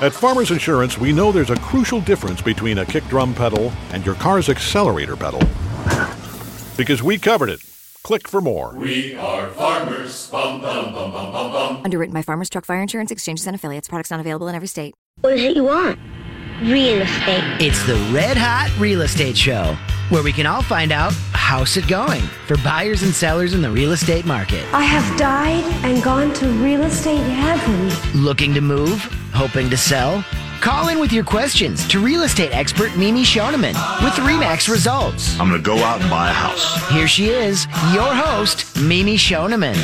At Farmers Insurance, we know there's a crucial difference between a kick drum pedal and your car's accelerator pedal. Because we covered it. Click for more. We are farmers. Bum, bum, bum, bum, bum, bum. Underwritten by Farmers Truck Fire Insurance Exchanges and Affiliates. Products not available in every state. What is it you want? Real estate. It's the Red Hot Real Estate Show, where we can all find out how's it going for buyers and sellers in the real estate market. I have died and gone to real estate heaven. Looking to move? Hoping to sell? Call in with your questions to real estate expert Mimi Schoneman with Remax Results. I'm going to go out and buy a house. Here she is, your host, Mimi Schoneman.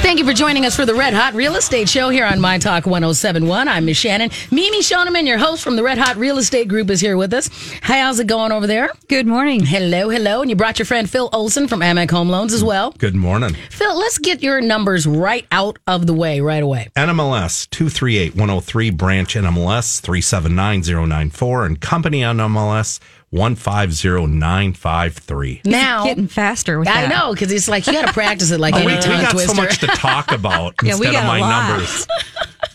Thank you for joining us for the Red Hot Real Estate Show here on MyTalk 107.1. I'm Ms. Shannon. Mimi Schoneman, your host from the Red Hot Real Estate Group, is here with us. Hi, how's it going over there? Good morning. Hello, hello. And you brought your friend Phil Olson from Amec Home Loans as well. Good morning. Phil, let's get your numbers right out of the way right away. NMLS 238103, branch NMLS 379,094 and company on MLS 150,953. Now getting faster with that. I know, because it's like you got to practice it like we got Twister. So much to talk about instead of my numbers.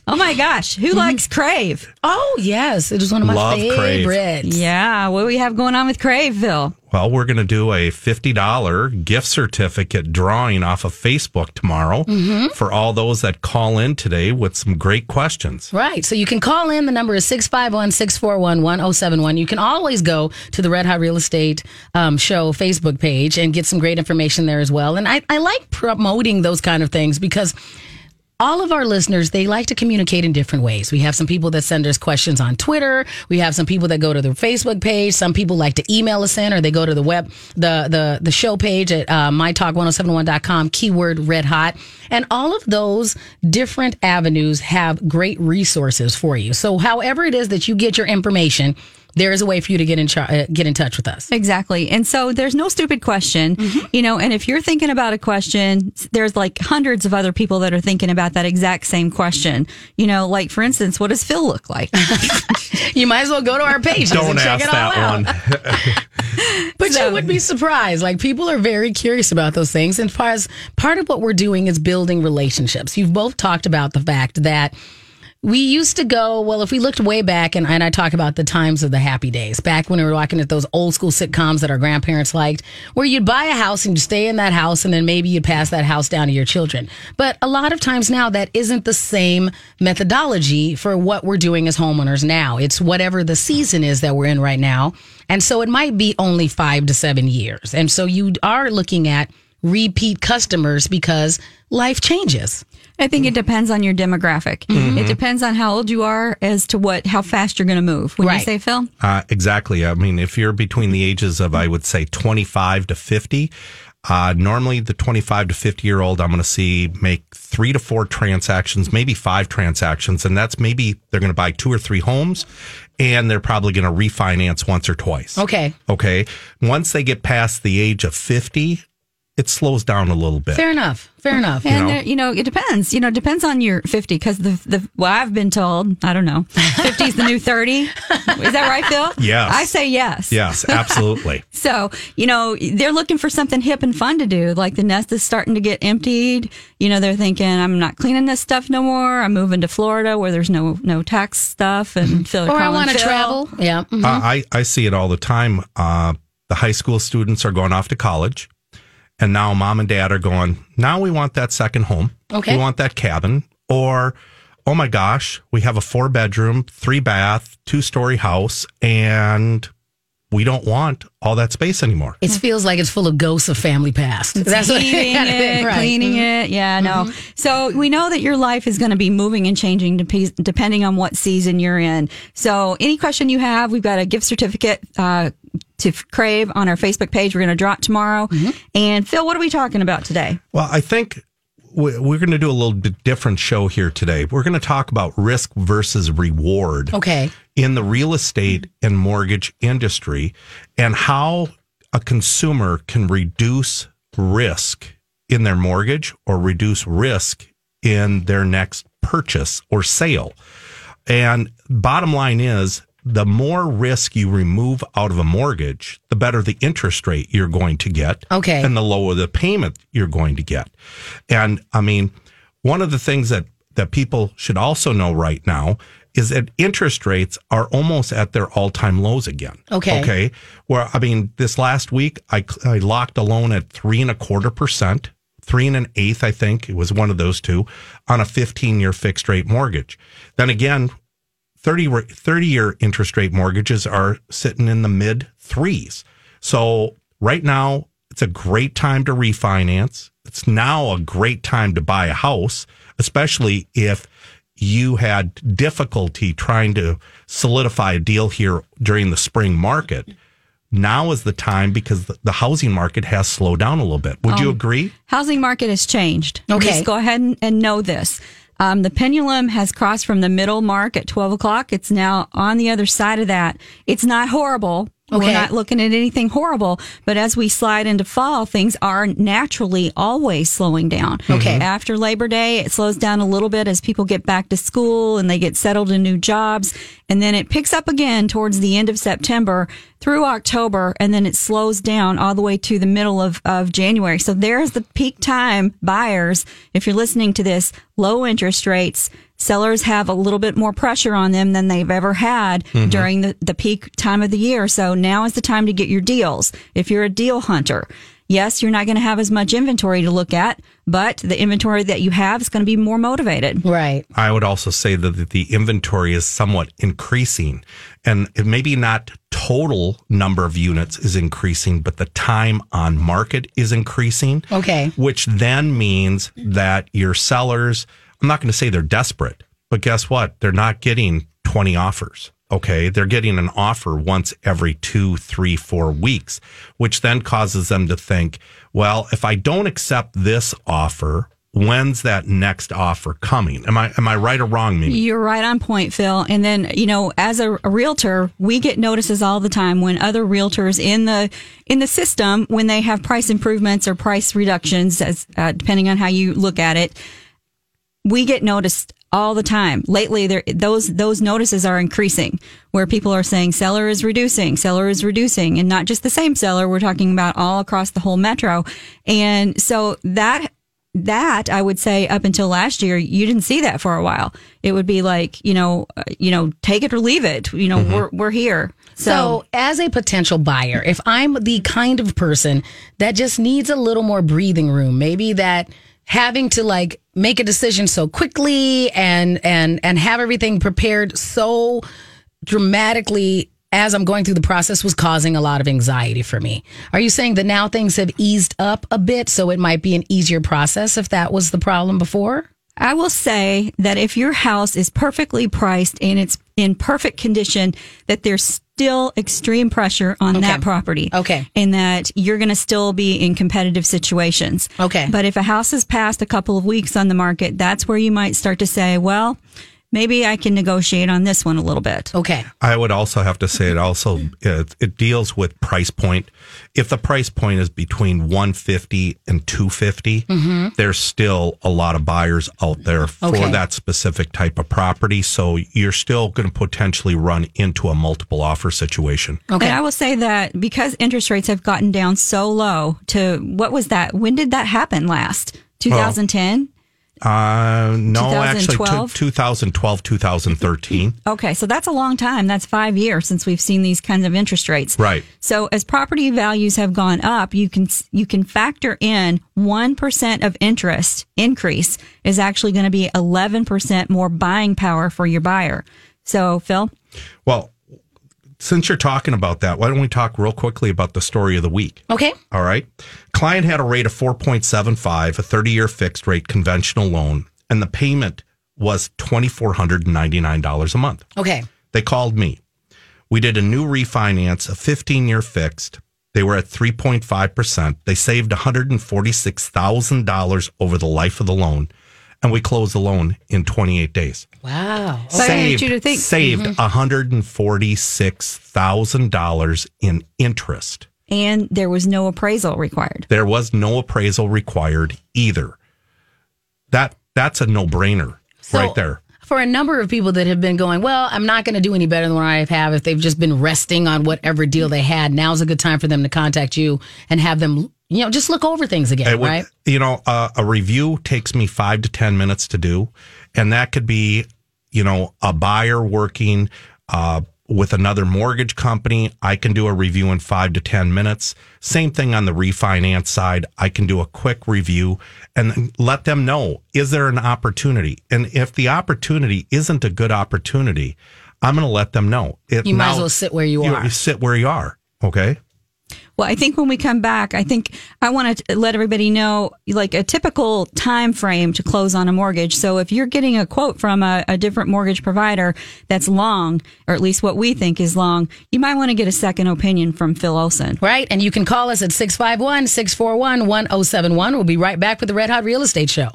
Oh my gosh, who likes Crave? Oh yes, it was one of my favorites. Crave. Yeah, what do we have going on with Craveville? Well, we're going to do a $50 gift certificate drawing off of Facebook tomorrow for all those that call in today with some great questions. Right. So you can call in. The number is 651-641-1071. You can always go to the Red Hot Real Estate Show Facebook page and get some great information there as well. And I like promoting those kind of things because all of our listeners, they like to communicate in different ways. We have some people that send us questions on Twitter. We have some people that go to their Facebook page. Some people like to email us in, or they go to the web, the show page at mytalk1071.com, keyword Red Hot. And all of those different avenues have great resources for you. So however it is that you get your information, there is a way for you to get in touch with us. Exactly. And so there's no stupid question, and if you're thinking about a question, there's like hundreds of other people that are thinking about that exact same question. Like for instance, what does Phil look like? You might as well go to our page. Don't ask check it all that one. But you would be surprised. Like people are very curious about those things. And part of what we're doing is building relationships. You've both talked about the fact that we used to go, well, if we looked way back, and I talk about the times of the happy days, back when we were looking at those old school sitcoms that our grandparents liked, where you'd buy a house and you stay in that house, and then maybe you'd pass that house down to your children. But a lot of times now, that isn't the same methodology for what we're doing as homeowners now. It's whatever the season is that we're in right now. And so it might be only 5 to 7 years. And so you are looking at repeat customers because life changes. I think it depends on your demographic. It depends on how old you are as to how fast you're going to move. Would you say, Phil? Exactly. I mean, if you're between the ages of, I would say, 25 to 50, normally the 25 to 50-year-old I'm going to see make 3 to 4 transactions, maybe 5 transactions, and that's maybe they're going to buy 2 or 3 homes, and they're probably going to refinance once or twice. Okay. Once they get past the age of 50, it slows down a little bit. Fair enough. And, it depends. It depends on your 50, because I've been told, I don't know, 50 is the new 30. Is that right, Phil? Yes. I say yes. Yes, absolutely. So, they're looking for something hip and fun to do. Like the nest is starting to get emptied. They're thinking, I'm not cleaning this stuff no more. I'm moving to Florida where there's no tax stuff. And Phil, or I want to travel. Yeah. Mm-hmm. I see it all the time. The high school students are going off to college. And now mom and dad are going, now we want that second home. Okay. We want that cabin. Or, oh my gosh, we have a 4-bedroom, 3-bath, 2-story house, and we don't want all that space anymore. It feels like it's full of ghosts of family past. That's heating it, right. Cleaning it. Yeah, no. So we know that your life is going to be moving and changing depending on what season you're in. So any question you have, we've got a gift certificate to Crave on our Facebook page. We're going to draw it tomorrow. And Phil, what are we talking about today? Well, I think we're going to do a little bit different show here today. We're going to talk about risk versus reward in the real estate and mortgage industry, and how a consumer can reduce risk in their mortgage or reduce risk in their next purchase or sale. And bottom line is, the more risk you remove out of a mortgage, the better the interest rate you're going to get. Okay. And the lower the payment you're going to get. And I mean, one of the things that people should also know right now is that interest rates are almost at their all-time lows again. Okay. Well, I mean, this last week, I locked a loan at 3.25%, 3.125%, I think. It was one of those two, on a 15-year fixed-rate mortgage. Then again, 30-year interest rate mortgages are sitting in the mid-3s. So right now, it's a great time to refinance. It's now a great time to buy a house, especially if you had difficulty trying to solidify a deal here during the spring market. Now is the time because the housing market has slowed down a little bit. Would you agree? Housing market has changed. Okay. Just go ahead and know this. The pendulum has crossed from the middle mark at 12 o'clock. It's now on the other side of that. It's not horrible. Okay. We're not looking at anything horrible, but as we slide into fall, things are naturally always slowing down. Okay. After Labor Day, it slows down a little bit as people get back to school and they get settled in new jobs, and then it picks up again towards the end of September through October, and then it slows down all the way to the middle of January. So there's the peak time, buyers, if you're listening to this, low interest rates. Sellers have a little bit more pressure on them than they've ever had during the peak time of the year. So now is the time to get your deals. If you're a deal hunter, yes, you're not going to have as much inventory to look at, but the inventory that you have is going to be more motivated. Right. I would also say that the inventory is somewhat increasing, and maybe not total number of units is increasing, but the time on market is increasing. Okay. Which then means that your sellers, I'm not going to say they're desperate, but guess what? They're not getting 20 offers. Okay. They're getting an offer once every 2, 3, 4 weeks, which then causes them to think, well, if I don't accept this offer, when's that next offer coming? Am I right or wrong, Mimi? You're right on point, Phil. And then, you know, as a realtor, we get notices all the time when other realtors in the system, when they have price improvements or price reductions, as depending on how you look at it. We get noticed all the time. Lately, those notices are increasing, where people are saying seller is reducing, and not just the same seller. We're talking about all across the whole metro. And so that I would say up until last year, you didn't see that for a while. It would be like, you know, take it or leave it. You know, we're here. So as a potential buyer, if I'm the kind of person that just needs a little more breathing room, maybe that having to like make a decision so quickly and have everything prepared so dramatically as I'm going through the process was causing a lot of anxiety for me. Are you saying that now things have eased up a bit, so it might be an easier process if that was the problem before? I will say that if your house is perfectly priced and it's in perfect condition, that there's still extreme pressure on that property. Okay. And that you're going to still be in competitive situations. Okay. But if a house has passed a couple of weeks on the market, that's where you might start to say, well, maybe I can negotiate on this one a little bit. Okay. I would also have to say it deals with price point. If the price point is between $150 and $250, there's still a lot of buyers out there for that specific type of property. So you're still going to potentially run into a multiple offer situation. Okay. And I will say that because interest rates have gotten down so low to, what was that? When did that happen last? 2010? No, 2012? Actually 2012, 2013. Okay. So that's a long time. That's 5 years since we've seen these kinds of interest rates. Right. So as property values have gone up, you can factor in 1% of interest increase is actually going to be 11% more buying power for your buyer. So, Phil? Well, since you're talking about that, why don't we talk real quickly about the story of the week? Okay. All right. Client had a rate of 4.75, a 30-year fixed rate conventional loan, and the payment was $2,499 a month. Okay. They called me. We did a new refinance, a 15-year fixed. They were at 3.5%. They saved $146,000 over the life of the loan. And we closed the loan in 28 days. Wow. Okay. Saved $146,000 in interest. And there was no appraisal required. There was no appraisal required either. That's a no-brainer right there. For a number of people that have been going, well, I'm not going to do any better than what I have if they've just been resting on whatever deal they had, now's a good time for them to contact you and have them, you know, just look over things again, right? You know, a review takes me 5 to 10 minutes to do, and that could be you know, a buyer working with another mortgage company, I can do a review in 5 to 10 minutes. Same thing on the refinance side. I can do a quick review and let them know, is there an opportunity? And if the opportunity isn't a good opportunity, I'm going to let them know. You might as well sit where you are. You sit where you are. Okay. Well, I think when we come back, I think I want to let everybody know like a typical time frame to close on a mortgage. So if you're getting a quote from a different mortgage provider that's long, or at least what we think is long, you might want to get a second opinion from Phil Olson. Right. And you can call us at 651-641-1071. We'll be right back with the Red Hot Real Estate Show.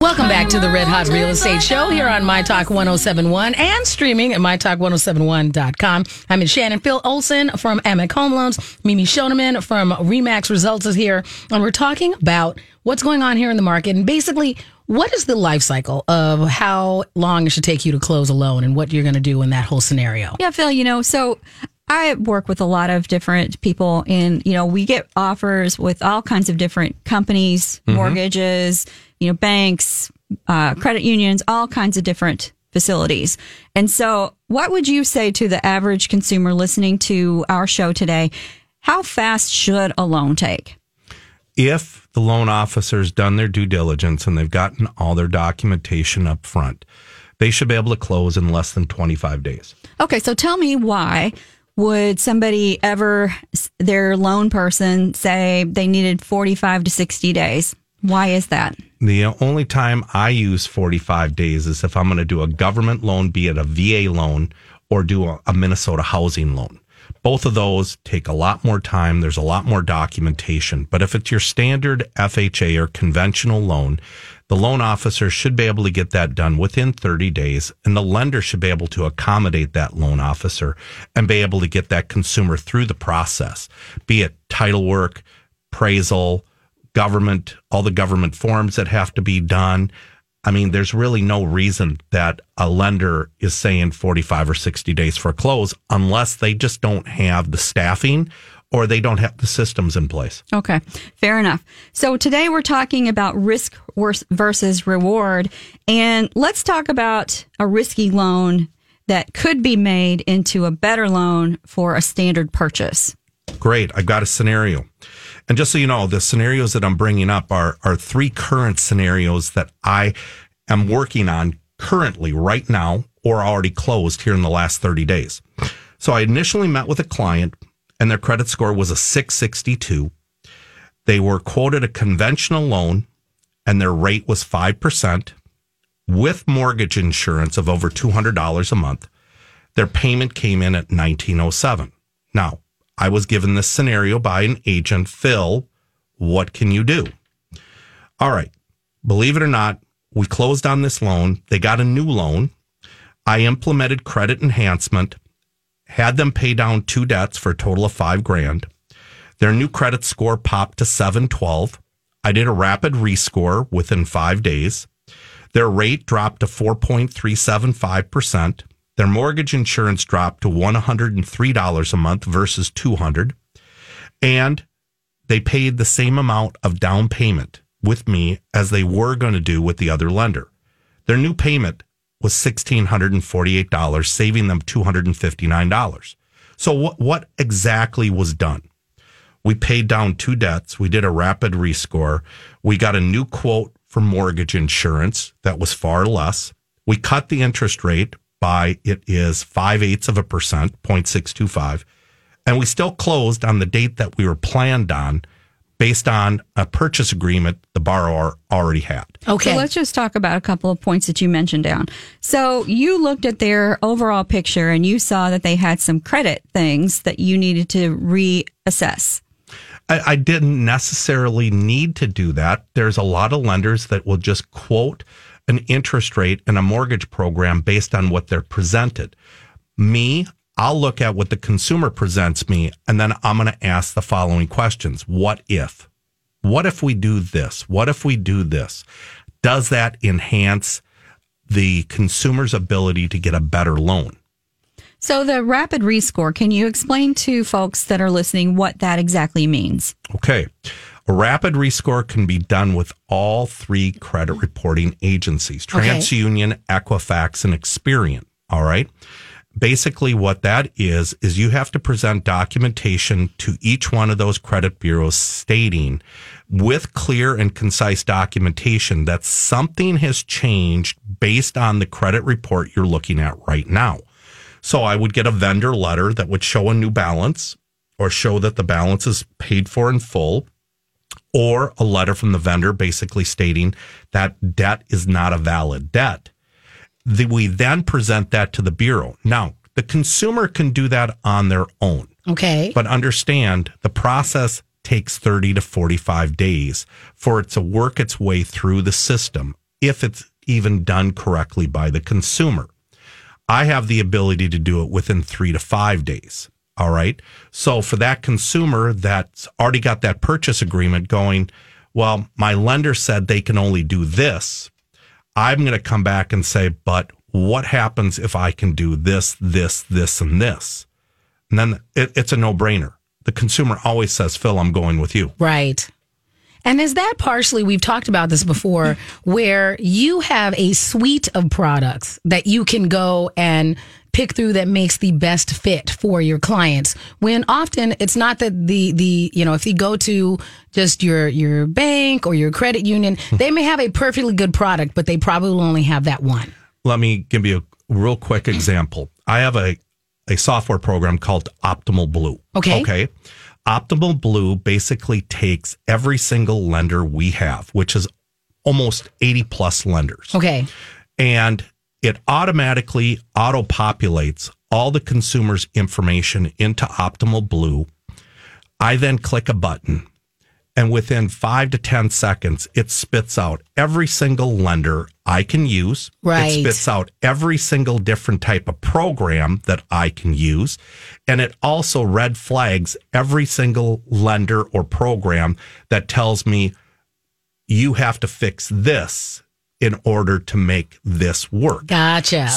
Welcome back to the Red Hot Real Estate Show here on MyTalk 107.1 and streaming at MyTalk107.1.com. I'm in Shannon. Phil Olson from Amec Home Loans. Mimi Schoneman from Remax Results is here. And we're talking about what's going on here in the market and basically what is the life cycle of how long it should take you to close a loan and what you're going to do in that whole scenario. Yeah, Phil, you know, so I work with a lot of different people and, you know, we get offers with all kinds of different companies, mortgages, you know, banks, credit unions, all kinds of different facilities. And so what would you say to the average consumer listening to our show today? How fast should a loan take? If the loan officer's done their due diligence and they've gotten all their documentation up front, they should be able to close in less than 25 days. Okay, so tell me why would somebody ever, their loan person, say they needed 45 to 60 days? Why is that? The only time I use 45 days is if I'm going to do a government loan, be it a VA loan, or do a Minnesota housing loan. Both of those take a lot more time. There's a lot more documentation. But if it's your standard FHA or conventional loan, the loan officer should be able to get that done within 30 days, and the lender should be able to accommodate that loan officer and be able to get that consumer through the process, be it title work, appraisal, government, all the government forms that have to be done. I mean, there's really no reason that a lender is saying 45 or 60 days for a close unless they just don't have the staffing or they don't have the systems in place. Okay, fair enough. So today we're talking about risk versus reward. And let's talk about a risky loan that could be made into a better loan for a standard purchase. Great. I've got a scenario. And just so you know, the scenarios that I'm bringing up are three current scenarios that I am working on currently right now or already closed here in the last 30 days. So I initially met with a client and their credit score was a 662. They were quoted a conventional loan and their rate was 5% with mortgage insurance of over $200 a month. Their payment came in at $1907. Now, I was given this scenario by an agent, Phil, what can you do? All right, believe it or not, we closed on this loan. They got a new loan. I implemented credit enhancement, had them pay down 2 debts for a total of $5,000. Their new credit score popped to 712. I did a rapid rescore within 5 days. Their rate dropped to 4.375%. Their mortgage insurance dropped to $103 a month versus $200, and they paid the same amount of down payment with me as they were going to do with the other lender. Their new payment was $1,648, saving them $259. So what exactly was done? We paid down 2 debts. We did a rapid rescore. We got a new quote for mortgage insurance that was far less. We cut the interest rate. It is 0.625%, 0.625. And we still closed on the date that we were planned on based on a purchase agreement the borrower already had. Okay. So let's just talk about a couple of points that you mentioned down. So you looked at their overall picture and you saw that they had some credit things that you needed to reassess. I didn't necessarily need to do that. There's a lot of lenders that will just quote an interest rate and a mortgage program based on what they're presented. Me, I'll look at what the consumer presents me, and then I'm going to ask the following questions. What if? What if we do this? What if we do this? Does that enhance the consumer's ability to get a better loan? So the rapid rescore, can you explain to folks that are listening what that exactly means? Okay. A rapid rescore can be done with all three credit reporting agencies, TransUnion, Equifax, and Experian. All right. Basically, what that is you have to present documentation to each one of those credit bureaus stating with clear and concise documentation that something has changed based on the credit report you're looking at right now. So I would get a vendor letter that would show a new balance or show that the balance is paid for in full, or a letter from the vendor basically stating that debt is not a valid debt. We then present that to the bureau. Now, the consumer can do that on their own. Okay. But understand the process takes 30 to 45 days for it to work its way through the system, if it's even done correctly by the consumer. I have the ability to do it within 3 to 5 days. All right. So for that consumer that's already got that purchase agreement going, well, my lender said they can only do this. I'm going to come back and say, but what happens if I can do this, this, this, and this? And then it's a no-brainer. The consumer always says, Phil, I'm going with you. Right. And is that partially, we've talked about this before, where you have a suite of products that you can go and pick through that makes the best fit for your clients, when often it's not that the you know, if you go to just your bank or your credit union, they may have a perfectly good product, but they probably will only have that one. Let me give you a real quick example. I have a software program called Optimal Blue. Okay. Optimal Blue basically takes every single lender we have, which is almost 80 plus lenders. Okay. And it automatically auto-populates all the consumer's information into Optimal Blue. I then click a button, and within 5 to 10 seconds, it spits out every single lender I can use. Right. It spits out every single different type of program that I can use, and it also red flags every single lender or program that tells me, you have to fix this in order to make this work. Gotcha.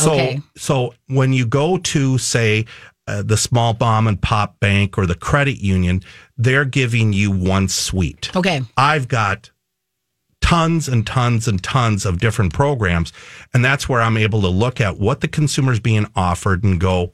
So when you go to, say, the small mom and pop bank or the credit union, they're giving you one suite. Okay. I've got tons and tons and tons of different programs, and that's where I'm able to look at what the consumer's being offered and go,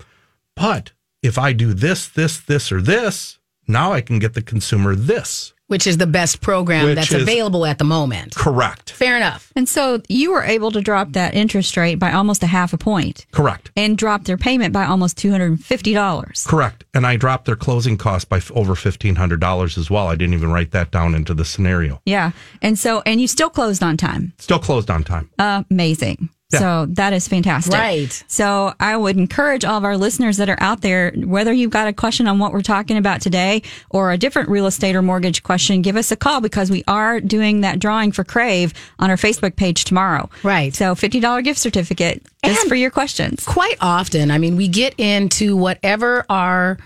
but if I do this, this, this, or this, now I can get the consumer this. Which is the best program that's available at the moment. Correct. Fair enough. And so you were able to drop that interest rate by almost 0.5 point. Correct. And drop their payment by almost $250. Correct. And I dropped their closing cost by over $1,500 as well. I didn't even write that down into the scenario. Yeah. And you still closed on time. Still closed on time. Amazing. Yeah. So that is fantastic. Right. So I would encourage all of our listeners that are out there, whether you've got a question on what we're talking about today or a different real estate or mortgage question, give us a call, because we are doing that drawing for Crave on our Facebook page tomorrow. Right. So $50 gift certificate just for your questions. Quite often, I mean, we get into whatever our,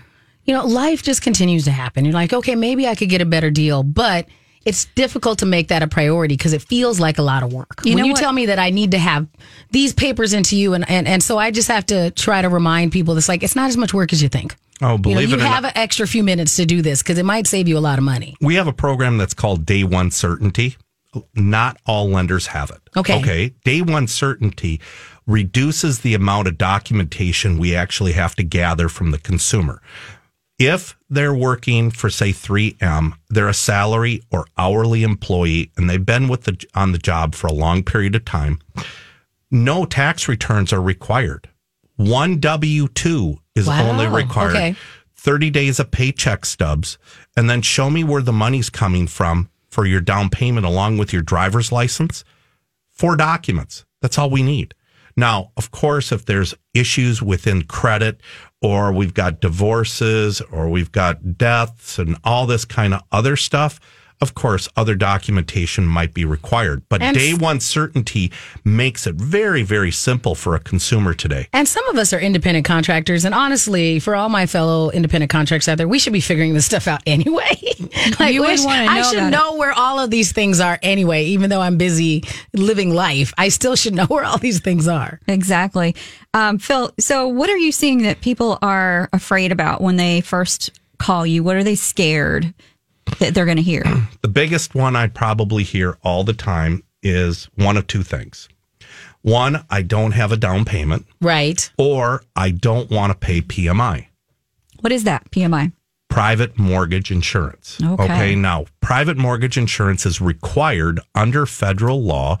life just continues to happen. You're like, okay, maybe I could get a better deal, but it's difficult to make that a priority because it feels like a lot of work. When you tell me that I need to have these papers into you, and so I just have to try to remind people that's like, it's not as much work as you think. Oh, believe it or not. You have an extra few minutes to do this because it might save you a lot of money. We have a program that's called Day One Certainty. Not all lenders have it. Okay. Day One Certainty reduces the amount of documentation we actually have to gather from the consumer. If they're working for, say, 3M, they're a salary or hourly employee, and they've been on the job for a long period of time, no tax returns are required. One W-2 is only required. Okay. 30 days of paycheck stubs, and then show me where the money's coming from for your down payment along with your driver's license. 4 documents. That's all we need. Now, of course, if there's issues within credit, or we've got divorces, or we've got deaths and all this kind of other stuff, of course, other documentation might be required. But Day One Certainty makes it very, very simple for a consumer today. And some of us are independent contractors. And honestly, for all my fellow independent contractors out there, we should be figuring this stuff out anyway. I should know where all of these things are anyway. Even though I'm busy living life, I still should know where all these things are. Exactly. Phil, so what are you seeing that people are afraid about when they first call you? What are they scared? that they're going to hear? The biggest one I probably hear all the time is one of two things. One, I don't have a down payment. Right. Or I don't want to pay PMI. What is that, PMI? Private mortgage insurance. Okay. Now, private mortgage insurance is required under federal law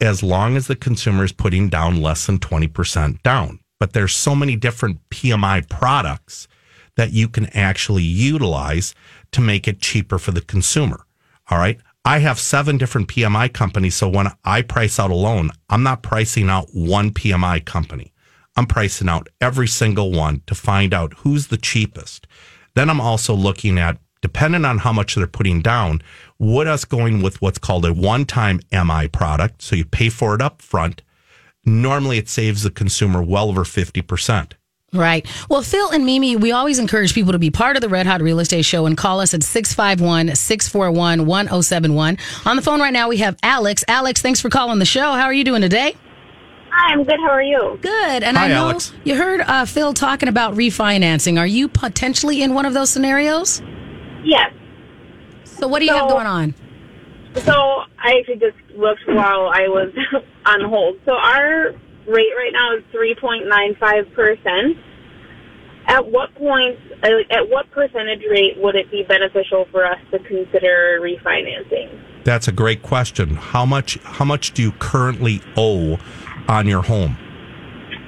as long as the consumer is putting down less than 20% down. But there's so many different PMI products that you can actually utilize to make it cheaper for the consumer. All right. I have 7 different PMI companies, so when I price out a loan, I'm not pricing out one PMI company. I'm pricing out every single one to find out who's the cheapest. Then I'm also looking at, depending on how much they're putting down, would us going with what's called a one-time MI product, so you pay for it up front, normally it saves the consumer well over 50%. Right. Well, Phil and Mimi, we always encourage people to be part of the Red Hot Real Estate Show and call us at 651-641-1071. On the phone right now, we have Alex. Alex, thanks for calling the show. How are you doing today? Hi, I'm good. How are you? Good. And hi, I know Alex. You heard Phil talking about refinancing. Are you potentially in one of those scenarios? Yes. So what do you have going on? So I actually just looked while I was on hold. So our rate right now is 3.95%. At what percentage rate would it be beneficial for us to consider refinancing? That's a great question. How much do you currently owe on your home?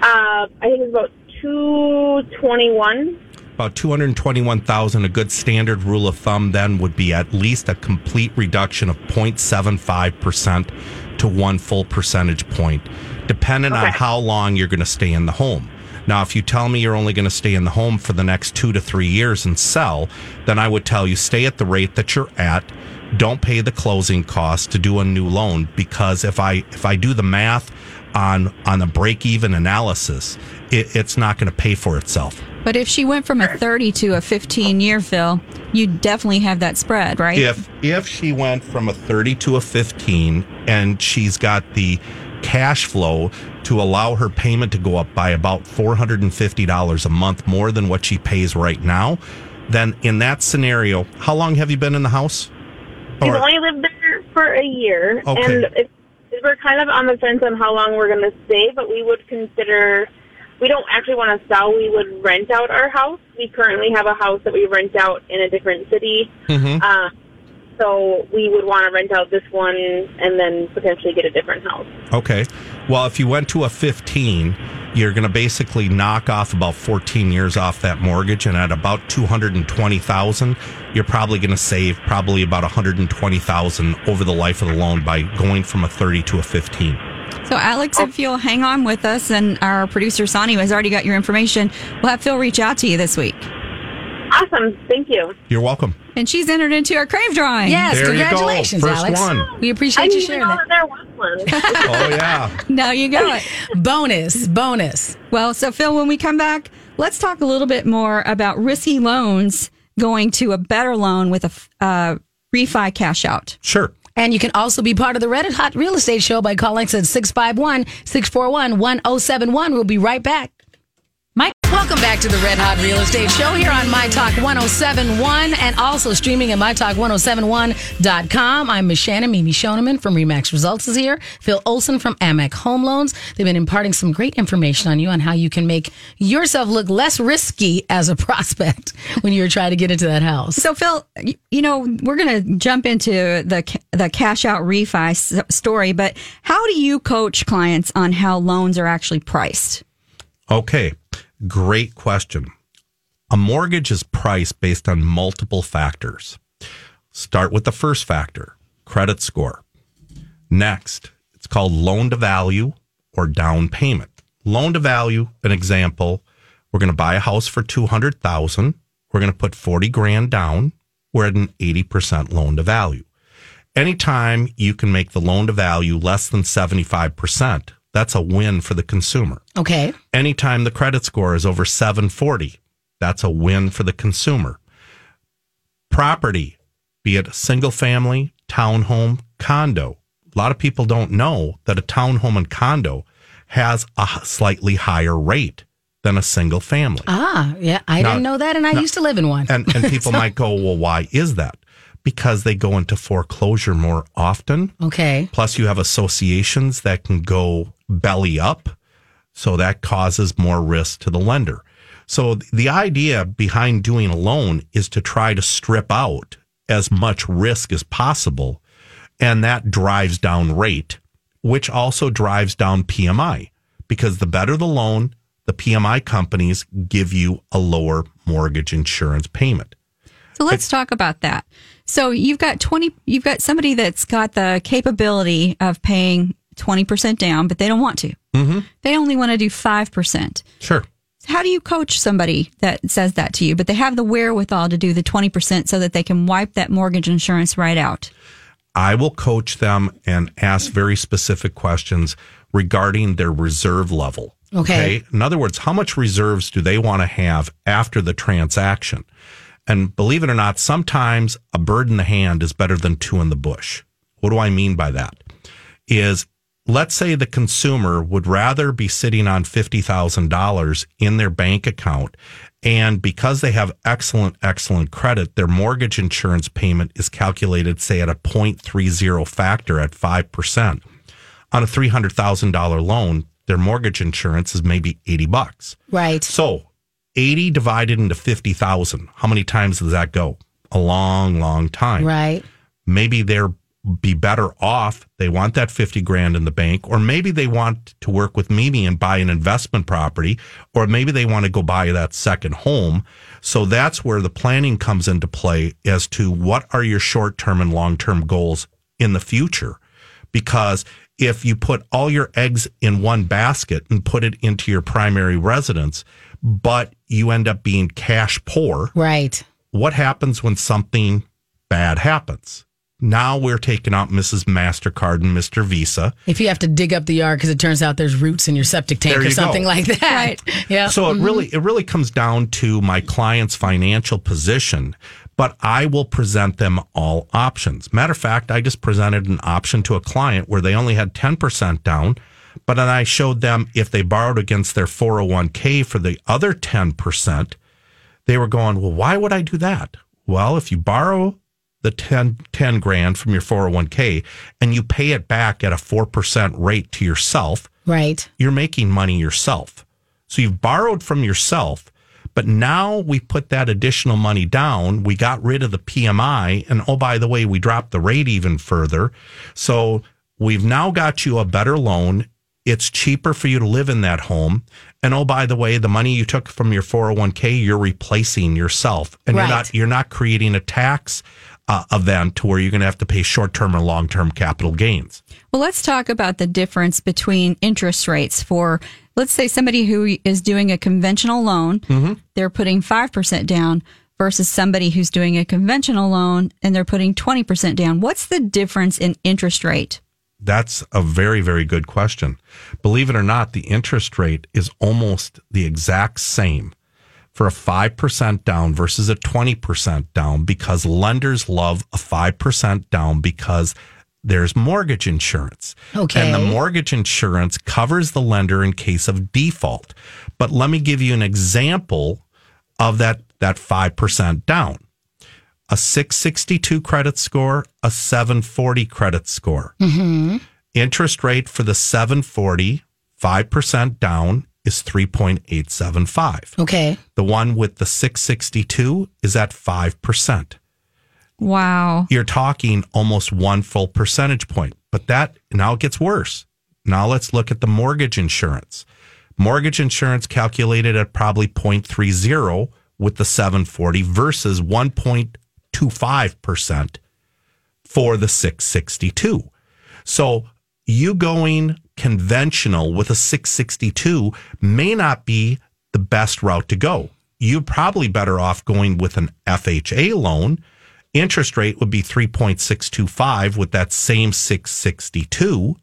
I think it's about $221,000. About $221,000. A good standard rule of thumb then would be at least a complete reduction of 0.75% to 1 full percentage point, depending on how long you're going to stay in the home. Now, if you tell me you're only going to stay in the home for the next 2 to 3 years and sell, then I would tell you stay at the rate that you're at. Don't pay the closing costs to do a new loan, because if I do the math on the break-even analysis, it's not going to pay for itself. But if she went from a 30 to a 15-year, Phil, you definitely have that spread, right? If she went from a 30 to a 15 and she's got the cash flow to allow her payment to go up by about $450 a month more than what she pays right now, then in that scenario, how long have you been in the house? We've only lived there for a year. Okay. And we're kind of on the fence on how long we're going to stay, but we would consider... We don't actually want to sell. We would rent out our house. We currently have a house that we rent out in a different city. Mm-hmm. So we would want to rent out this one and then potentially get a different house. Okay. Well, if you went to a 15, you're going to basically knock off about 14 years off that mortgage. And at about $220,000, you're probably going to save probably about $120,000 over the life of the loan by going from a 30 to a 15. So, Alex, if you'll hang on with us, and our producer, Sonny, has already got your information, we'll have Phil reach out to you this week. Awesome. Thank you. You're welcome. And she's entered into our Crave drawing. Yes, there congratulations, you go. Alex. One. We appreciate you sharing that. I didn't even know that there was one. Oh, yeah. Now you got it. Bonus. Well, so, Phil, when we come back, let's talk a little bit more about risky loans going to a better loan with a refi cash out. Sure. And you can also be part of the Red Hot Real Estate Show by calling us at 651-641-1071. We'll be right back. Mike, welcome back to the Red Hot Real Estate Show here on MyTalk 107.1 and also streaming at MyTalk107.1.com. I'm Ms. Shannon. Mimi Schoneman from Remax Results is here. Phil Olson from Amec Home Loans. They've been imparting some great information on you on how you can make yourself look less risky as a prospect when you're trying to get into that house. So, Phil, you know, we're going to jump into the cash out refi story, but how do you coach clients on how loans are actually priced? Okay. Great question. A mortgage is priced based on multiple factors. Start with the first factor, credit score. Next, it's called loan to value or down payment. Loan to value, an example, we're going to buy a house for $200,000. We're going to put $40,000 down. We're at an 80% loan to value. Anytime you can make the loan to value less than 75%, that's a win for the consumer. Okay. Anytime the credit score is over 740, that's a win for the consumer. Property, be it a single family, townhome, condo. A lot of people don't know that a townhome and condo has a slightly higher rate than a single family. Ah, yeah. I didn't know that, and I used to live in one. And people might go, well, why is that? because they go into foreclosure more often. Okay. Plus you have associations that can go belly up. So that causes more risk to the lender. So the idea behind doing a loan is to try to strip out as much risk as possible. And that drives down rate, which also drives down PMI, because the better the loan, the PMI companies give you a lower mortgage insurance payment. So let's talk about that. So you've got somebody that's got the capability of paying 20% down, but they don't want to. Mm-hmm. They only want to do 5%. Sure. How do you coach somebody that says that to you, but they have the wherewithal to do the 20% so that they can wipe that mortgage insurance right out? I will coach them and ask very specific questions regarding their reserve level. Okay. In other words, how much reserves do they want to have after the transaction? And believe it or not, sometimes a bird in the hand is better than two in the bush. What do I mean by that? Is, let's say the consumer would rather be sitting on $50,000 in their bank account, and because they have excellent credit, their mortgage insurance payment is calculated, say, at a 0.30 factor at 5%. On a $300,000 loan, their mortgage insurance is maybe $80. Right. So 80 divided into 50,000. How many times does that go? A long, long time. Right. Maybe they're be better off. They want that $50,000 in the bank, or maybe they want to work with Mimi and buy an investment property, or maybe they want to go buy that second home. So that's where the planning comes into play as to what are your short-term and long-term goals in the future. Because if you put all your eggs in one basket and put it into your primary residence, but you end up being cash poor, right? What happens when something bad happens? Now we're taking out Mrs. MasterCard and Mr. Visa. If you have to dig up the yard because it turns out there's roots in your septic tank or something like that. Right. Yeah. So it really comes down to my client's financial position, but I will present them all options. Matter of fact, I just presented an option to a client where they only had 10% down, but then I showed them if they borrowed against their 401k for the other 10%, they were going, well, why would I do that? Well, if you borrow the 10 grand from your 401k and you pay it back at a 4% rate to yourself, right? You're making money yourself. So you've borrowed from yourself, but now we put that additional money down. We got rid of the PMI. And oh, by the way, we dropped the rate even further. So we've now got you a better loan. It's cheaper for you to live in that home. And oh, by the way, the money you took from your 401k, you're replacing yourself. And right. you're not creating a tax event to where you're going to have to pay short-term or long-term capital gains. Well, let's talk about the difference between interest rates for, let's say, somebody who is doing a conventional loan, mm-hmm. they're putting 5% down versus somebody who's doing a conventional loan and they're putting 20% down. What's the difference in interest rate? That's a very, very good question. Believe it or not, the interest rate is almost the exact same for a 5% down versus a 20% down, because lenders love a 5% down because there's mortgage insurance. Okay. And the mortgage insurance covers the lender in case of default. But let me give you an example of that 5% down. A 662 credit score, a 740 credit score. Mm-hmm. Interest rate for the 740, 5% down, is 3.875. Okay. The one with the 662 is at 5%. Wow. You're talking almost one full percentage point, but that now it gets worse. Now let's look at the mortgage insurance. Mortgage insurance calculated at probably 0.30 with the 740 versus 1.25% for the 662. So you going conventional with a 662 may not be the best route to go. You're probably better off going with an FHA loan. Interest rate would be 3.625 with that same 662,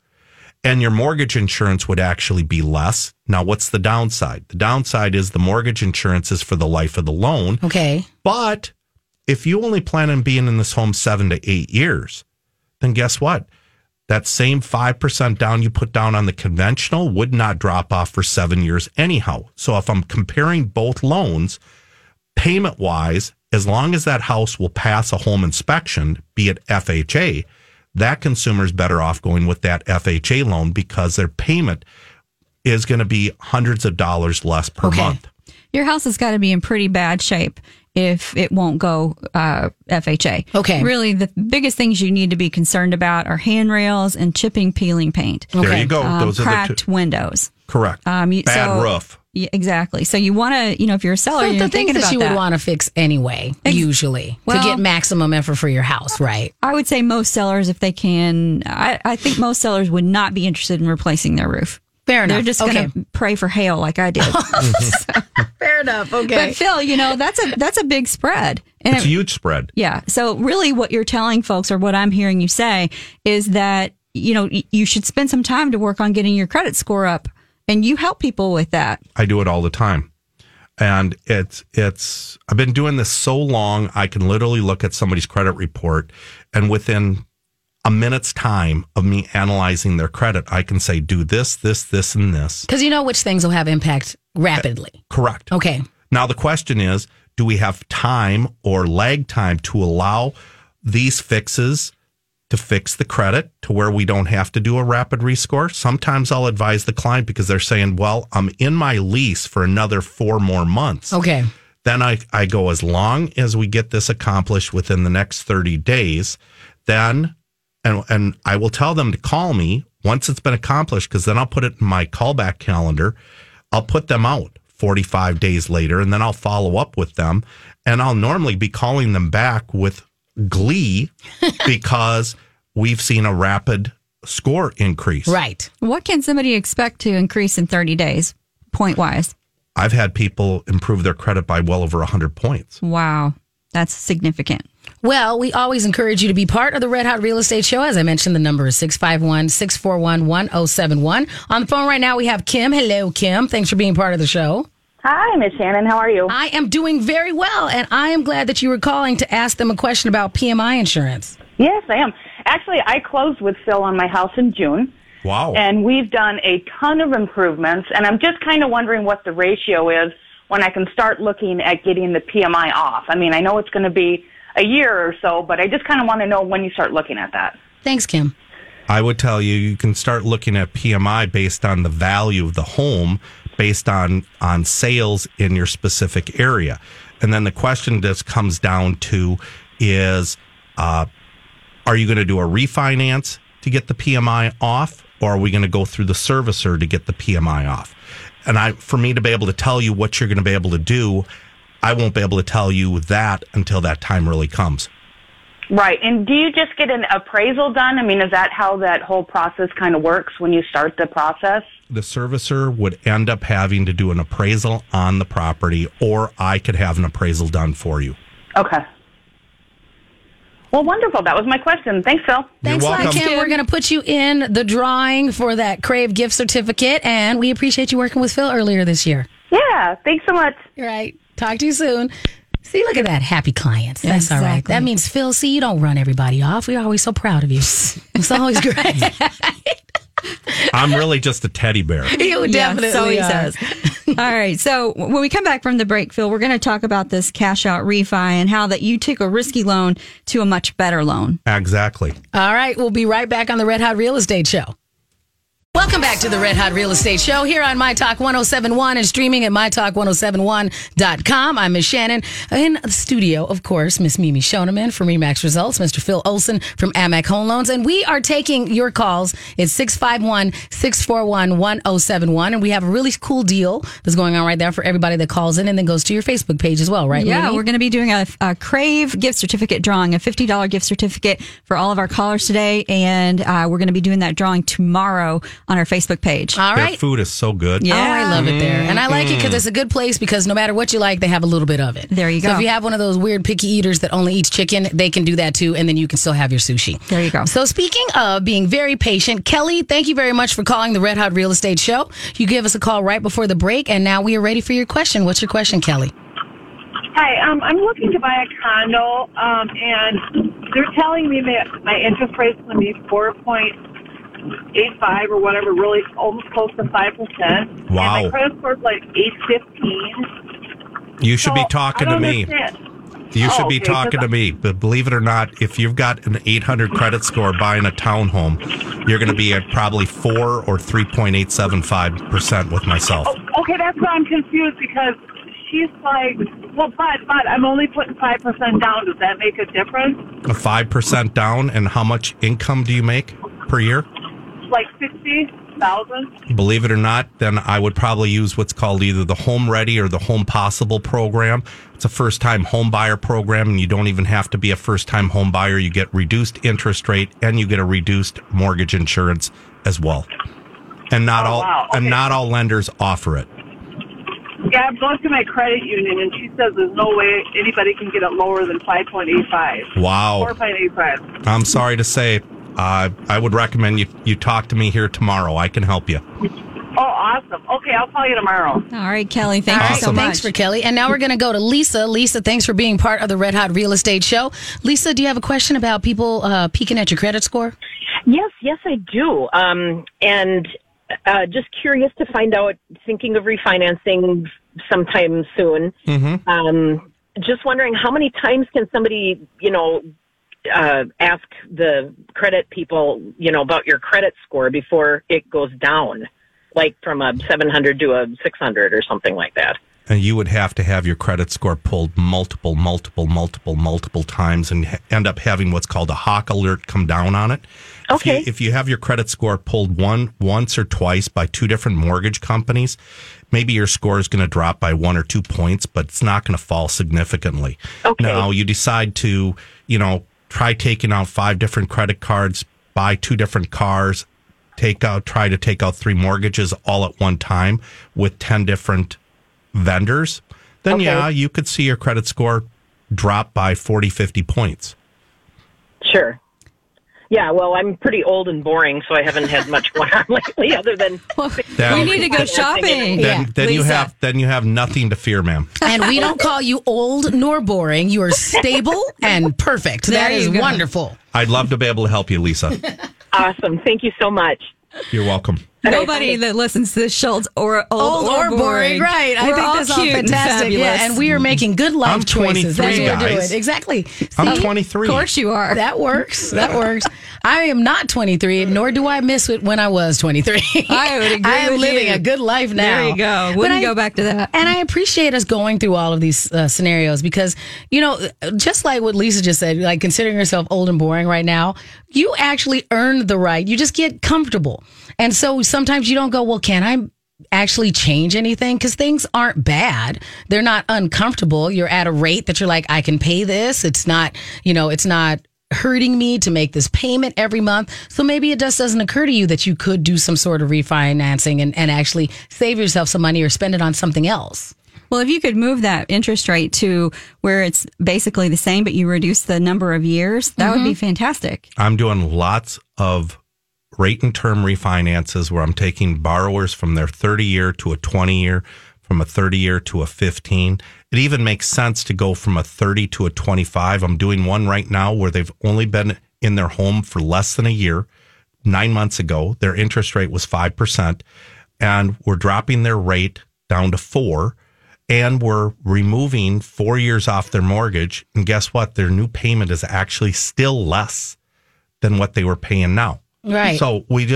and your mortgage insurance would actually be less. Now, what's the downside? The downside is the mortgage insurance is for the life of the loan. Okay. But if you only plan on being in this home 7 to 8 years, then guess what? That same 5% down you put down on the conventional would not drop off for 7 years anyhow. So if I'm comparing both loans, payment-wise, as long as that house will pass a home inspection, be it FHA, that consumer's better off going with that FHA loan because their payment is going to be hundreds of dollars less per month. Your house has got to be in pretty bad shape if it won't go FHA. Okay. Really, the biggest things you need to be concerned about are handrails and chipping, peeling paint. Okay. There you go. Those cracked are the windows. Correct. Bad roof. Yeah, exactly. So you want to, you know, if you're a seller, so you're thinking about that. The things that you would want to fix anyway, usually, to get maximum effort for your house, right? I would say most sellers, if they can, I think most sellers would not be interested in replacing their roof. Fair enough. They're just going to pray for hail like I did. Fair enough. Okay. But Phil, you know, that's a big spread. And it's a huge spread. Yeah. So really what you're telling folks, or what I'm hearing you say, is that, you know, you should spend some time to work on getting your credit score up. And you help people with that. I do it all the time. And it's I've been doing this so long, I can literally look at somebody's credit report, and within a minute's time of me analyzing their credit, I can say, do this, this, this, and this. Because you know which things will have impact rapidly. Correct. Okay. Now, the question is, do we have time or lag time to allow these fixes to fix the credit to where we don't have to do a rapid rescore? Sometimes I'll advise the client because they're saying, well, I'm in my lease for another 4 more months. Okay. Then I go, as long as we get this accomplished within the next 30 days, then, and I will tell them to call me once it's been accomplished, because then I'll put it in my callback calendar. I'll put them out 45 days later, and then I'll follow up with them. And I'll normally be calling them back with glee because we've seen a rapid score increase. Right. What can somebody expect to increase in 30 days, point-wise? I've had people improve their credit by well over 100 points. Wow. That's significant. Well, we always encourage you to be part of the Red Hot Real Estate Show. As I mentioned, the number is 651-641-1071. On the phone right now, we have Kim. Hello, Kim. Thanks for being part of the show. Hi, Ms. Shannon. How are you? I am doing very well, and I am glad that you were calling to ask them a question about PMI insurance. Yes, I am. Actually, I closed with Phil on my house in June. Wow. And we've done a ton of improvements, and I'm just kind of wondering what the ratio is when I can start looking at getting the PMI off. I mean, I know it's going to be a year or so, but I just kind of want to know when you start looking at that. Thanks, Kim. I would tell you, you can start looking at PMI based on the value of the home, based on sales in your specific area. And then the question just comes down to is, are you going to do a refinance to get the PMI off, or are we going to go through the servicer to get the PMI off? And for me to be able to tell you what you're going to be able to do, I won't be able to tell you that until that time really comes. Right. And do you just get an appraisal done? I mean, is that how that whole process kind of works when you start the process? The servicer would end up having to do an appraisal on the property, or I could have an appraisal done for you. Okay. Well, wonderful. That was my question. Thanks, Phil. Thanks a lot, Kim. We're going to put you in the drawing for that Crave gift certificate, and we appreciate you working with Phil earlier this year. Yeah. Thanks so much. All right. Talk to you soon. See, look at that. Happy clients. That's exactly. All right. That means, Phil, see, you don't run everybody off. We're always so proud of you. It's always great. I'm really just a teddy bear. You definitely says. All right. So when we come back from the break, Phil, we're going to talk about this cash out refi and how that you took a risky loan to a much better loan. Exactly. All right. We'll be right back on the Red Hot Real Estate Show. Welcome back to the Red Hot Real Estate Show here on MyTalk 107.1 and streaming at MyTalk107.1.com. I'm Ms. Shannon. In the studio, of course, Ms. Mimi Schoneman from Remax Results, Mr. Phil Olson from Amec Home Loans. And we are taking your calls. It's 651-641-1071. And we have a really cool deal that's going on right there for everybody that calls in and then goes to your Facebook page as well, right, Mimi? We're going to be doing a Crave gift certificate drawing, a $50 gift certificate for all of our callers today. And we're going to be doing that drawing tomorrow on our Facebook page. All right. Their food is so good. Yeah. Oh, I love it there. And I like it because it's a good place because no matter what you like, they have a little bit of it. There you go. So if you have one of those weird picky eaters that only eats chicken, they can do that too, and then you can still have your sushi. There you go. So speaking of being very patient, Kelly, thank you very much for calling the Red Hot Real Estate Show. You gave us a call right before the break, and now we are ready for your question. What's your question, Kelly? Hi, I'm looking to buy a condo, and they're telling me that my interest rate's going to be 4.85 or whatever, really almost close to 5%. Wow. And my credit score's like 815. You should be talking to me. You should be talking to me. But believe it or not, if you've got an 800 credit score buying a townhome, you're going to be at probably 4 or 3.875% with myself. Oh, okay, that's why I'm confused, because she's like, well, but I'm only putting 5% down. Does that make a difference? A 5% down, and how much income do you make per year? Like 60,000. Believe it or not, then I would probably use what's called either the Home Ready or the Home Possible program. It's a first-time home buyer program, and you don't even have to be a first-time home buyer. You get reduced interest rate, and you get a reduced mortgage insurance as well. And not all lenders offer it. Yeah, I'm going to my credit union, and she says there's no way anybody can get it lower than 5.85. Wow. 4.85. I'm sorry to say, I would recommend you talk to me here tomorrow. I can help you. Oh, awesome. Okay, I'll call you tomorrow. All right, Kelly. Thank you so much. Thanks for Kelly. And now we're going to go to Lisa. Lisa, thanks for being part of the Red Hot Real Estate Show. Lisa, do you have a question about people peeking at your credit score? Yes, I do. Just curious to find out, thinking of refinancing sometime soon. Mm-hmm. Just wondering how many times can somebody, ask the credit people, about your credit score before it goes down, like from a 700 to a 600 or something like that. And you would have to have your credit score pulled multiple times and end up having what's called a hawk alert come down on it. Okay. If you have your credit score pulled once or twice by two different mortgage companies, maybe your score is going to drop by 1 or 2 points, but it's not going to fall significantly. Okay. Now, you decide to, try taking out 5 different credit cards, buy 2 different cars, try to take out 3 mortgages all at one time with 10 different vendors, then you could see your credit score drop by 40, 50 points. Sure. Yeah, well, I'm pretty old and boring, so I haven't had much going on lately other than... Well, we need to go shopping. Then you have nothing to fear, ma'am. And we don't call you old nor boring. You are stable and perfect. That is wonderful. I'd love to be able to help you, Lisa. Awesome. Thank you so much. You're welcome. Nobody that listens to this show's old or boring. Right. I think that's all fantastic. Yeah, and we are making good life choices. That's what we're doing. Exactly. See, I'm 23. Of course you are. That works. I am not 23, nor do I miss it when I was 23. I would agree with you. I am living a good life now. There you go. Wouldn't go back to that. And I appreciate us going through all of these scenarios because, just like what Lisa just said, like considering yourself old and boring right now, you actually earned the right. You just get comfortable. And so sometimes you don't go, well, can I actually change anything? Because things aren't bad. They're not uncomfortable. You're at a rate that you're like, I can pay this. It's not, it's not hurting me to make this payment every month. So maybe it just doesn't occur to you that you could do some sort of refinancing and actually save yourself some money or spend it on something else. Well, if you could move that interest rate to where it's basically the same, but you reduce the number of years, that would be fantastic. I'm doing lots of rate and term refinances where I'm taking borrowers from their 30-year to a 20-year, from a 30-year to a 15. It even makes sense to go from a 30 to a 25. I'm doing one right now where they've only been in their home for less than a year. 9 months ago, their interest rate was 5%, and we're dropping their rate down to 4%, and we're removing 4 years off their mortgage. And guess what? Their new payment is actually still less than what they were paying now. Right. So we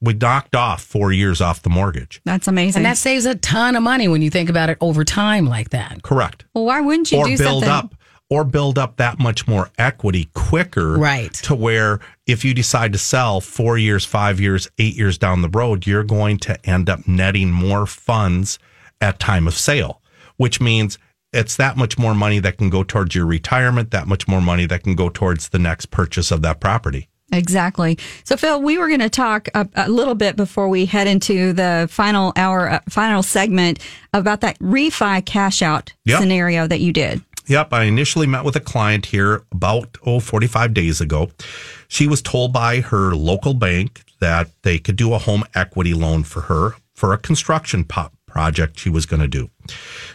knocked off 4 years off the mortgage. That's amazing. And that saves a ton of money when you think about it over time like that. Correct. Well, why wouldn't you build up that much more equity quicker? Right. To where if you decide to sell 4 years, 5 years, 8 years down the road, you're going to end up netting more funds at time of sale, which means it's that much more money that can go towards your retirement, that much more money that can go towards the next purchase of that property. Exactly. So, Phil, we were going to talk a little bit before we head into the final segment about that refi cash out scenario that you did. Yep. I initially met with a client here about 45 days ago. She was told by her local bank that they could do a home equity loan for her for a construction project she was going to do.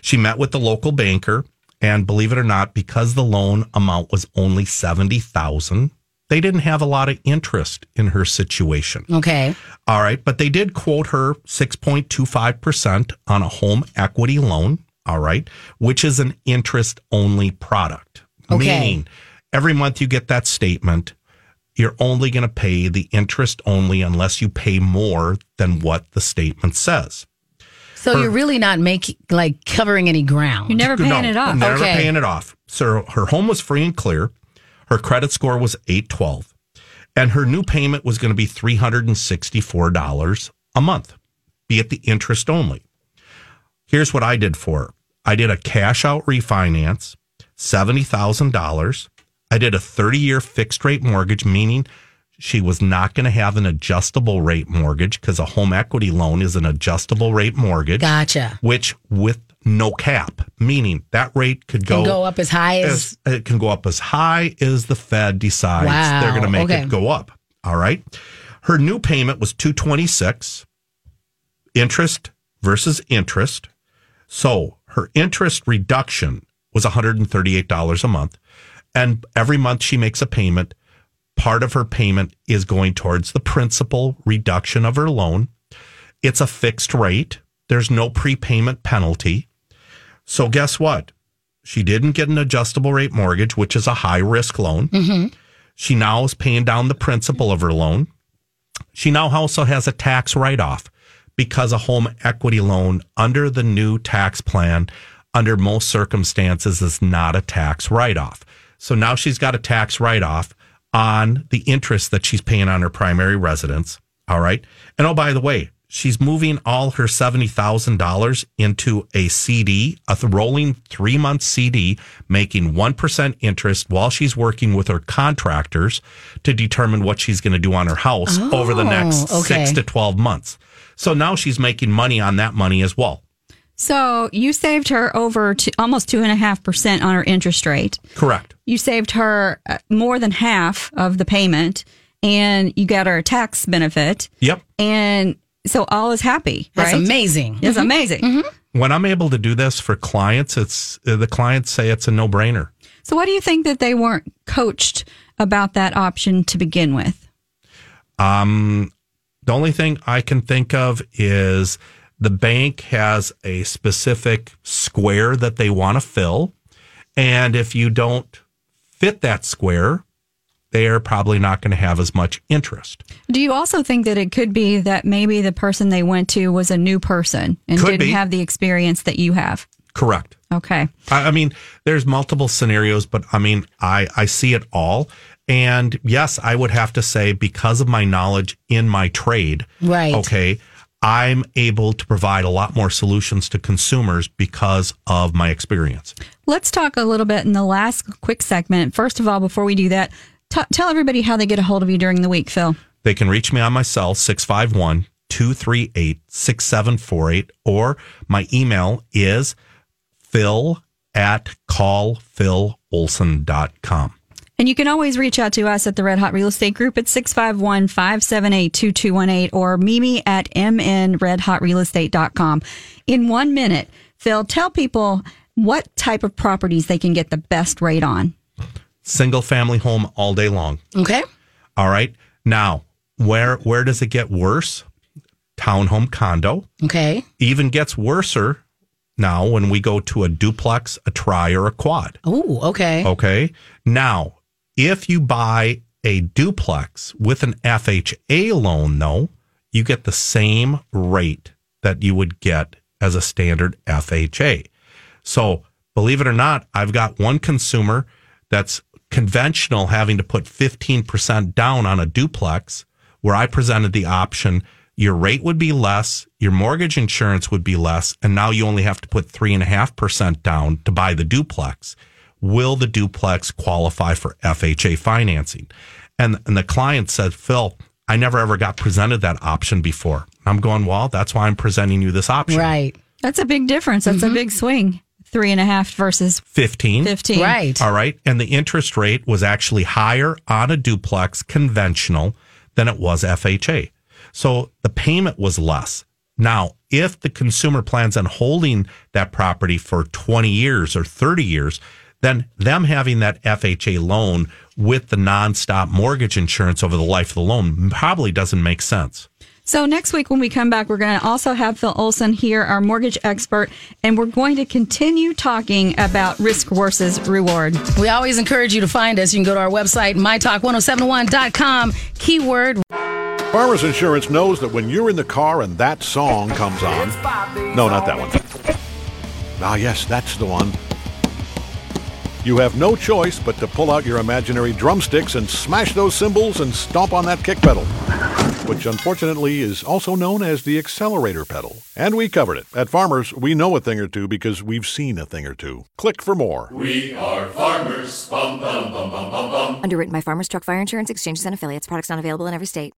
She met with the local banker, and believe it or not, because the loan amount was only $70,000, they didn't have a lot of interest in her situation. Okay. All right. But they did quote her 6.25% on a home equity loan all right, which is an interest-only product. Okay. Meaning every month you get that statement, you're only going to pay the interest only unless you pay more than what the statement says. So you're really not making, like, covering any ground. You're never paying it off. Never paying it off. So her home was free and clear. Her credit score was 812. And her new payment was going to be $364 a month, be it the interest only. Here's what I did for her. I did a cash out refinance, $70,000. I did a 30-year fixed rate mortgage, meaning she was not going to have an adjustable rate mortgage because a home equity loan is an adjustable rate mortgage. Gotcha. Which with no cap, meaning that rate could go up as high as it can go up as high as the Fed decides they're going to make it go up. All right. Her new payment was $226, interest versus interest. So her interest reduction was $138 a month. And every month she makes a payment. Part of her payment is going towards the principal reduction of her loan. It's a fixed rate. There's no prepayment penalty. So guess what? She didn't get an adjustable rate mortgage, which is a high risk loan. Mm-hmm. She now is paying down the principal of her loan. She now also has a tax write-off because a home equity loan under the new tax plan, under most circumstances, is not a tax write-off. So now she's got a tax write-off on the interest that she's paying on her primary residence. All right. And oh, by the way, she's moving all her $70,000 into a CD, a rolling 3-month CD, making 1% interest while she's working with her contractors to determine what she's going to do on her house over the next 6 to 12 months. So now she's making money on that money as well. So you saved her over almost 2.5% on her interest rate. Correct. You saved her more than half of the payment, and you got her a tax benefit. Yep. And so all is happy. Right? That's amazing. It's amazing. Mm-hmm. When I'm able to do this for clients, it's the clients say it's a no-brainer. So what do you think that they weren't coached about that option to begin with? The only thing I can think of is the bank has a specific square that they want to fill. And if you don't fit that square, they are probably not going to have as much interest. Do you also think that it could be that maybe the person they went to was a new person and didn't have the experience that you have? Correct. Okay. I mean, there's multiple scenarios, but I mean, I see it all. And yes, I would have to say because of my knowledge in my trade, right? Okay, I'm able to provide a lot more solutions to consumers because of my experience. Let's talk a little bit in the last quick segment. First of all, before we do that, tell everybody how they get a hold of you during the week, Phil. They can reach me on my cell, 651-238-6748, or my email is phil@callphilolson.com. And you can always reach out to us at the Red Hot Real Estate Group at 651-578-2218 or Mimi at mnredhotrealestate.com. In 1 minute, Phil, tell people what type of properties they can get the best rate on. Single family home all day long. Okay. All right. Now, where does it get worse? Townhome condo. Okay. Even gets worser now when we go to a duplex, a tri, or a quad. Oh, okay. Okay. Now, if you buy a duplex with an FHA loan, though, you get the same rate that you would get as a standard FHA. So, believe it or not, I've got one consumer that's conventional having to put 15% down on a duplex where I presented the option. Your rate would be less, your mortgage insurance would be less, and now you only have to put 3.5% down to buy the duplex. Will the duplex qualify for FHA financing? And the client said, Phil, I never ever got presented that option before. I'm going, well, that's why I'm presenting you this option. Right. That's a big difference. That's a big swing. 3.5 versus 15. 15. Right. All right. And the interest rate was actually higher on a duplex conventional than it was FHA. So the payment was less. Now, if the consumer plans on holding that property for 20 years or 30 years, then them having that FHA loan with the nonstop mortgage insurance over the life of the loan probably doesn't make sense. So next week when we come back, we're going to also have Phil Olson here, our mortgage expert, and we're going to continue talking about risk versus reward. We always encourage you to find us. You can go to our website, mytalk1071.com, keyword. Farmers Insurance knows that when you're in the car and that song comes on. No, not that one. Ah, yes, that's the one. You have no choice but to pull out your imaginary drumsticks and smash those cymbals and stomp on that kick pedal, which unfortunately is also known as the accelerator pedal. And we covered it. At Farmers, we know a thing or two because we've seen a thing or two. Click for more. We are Farmers. Bum, bum, bum, bum, bum, bum. Underwritten by Farmers Truck Fire Insurance Exchanges and Affiliates. Products not available in every state.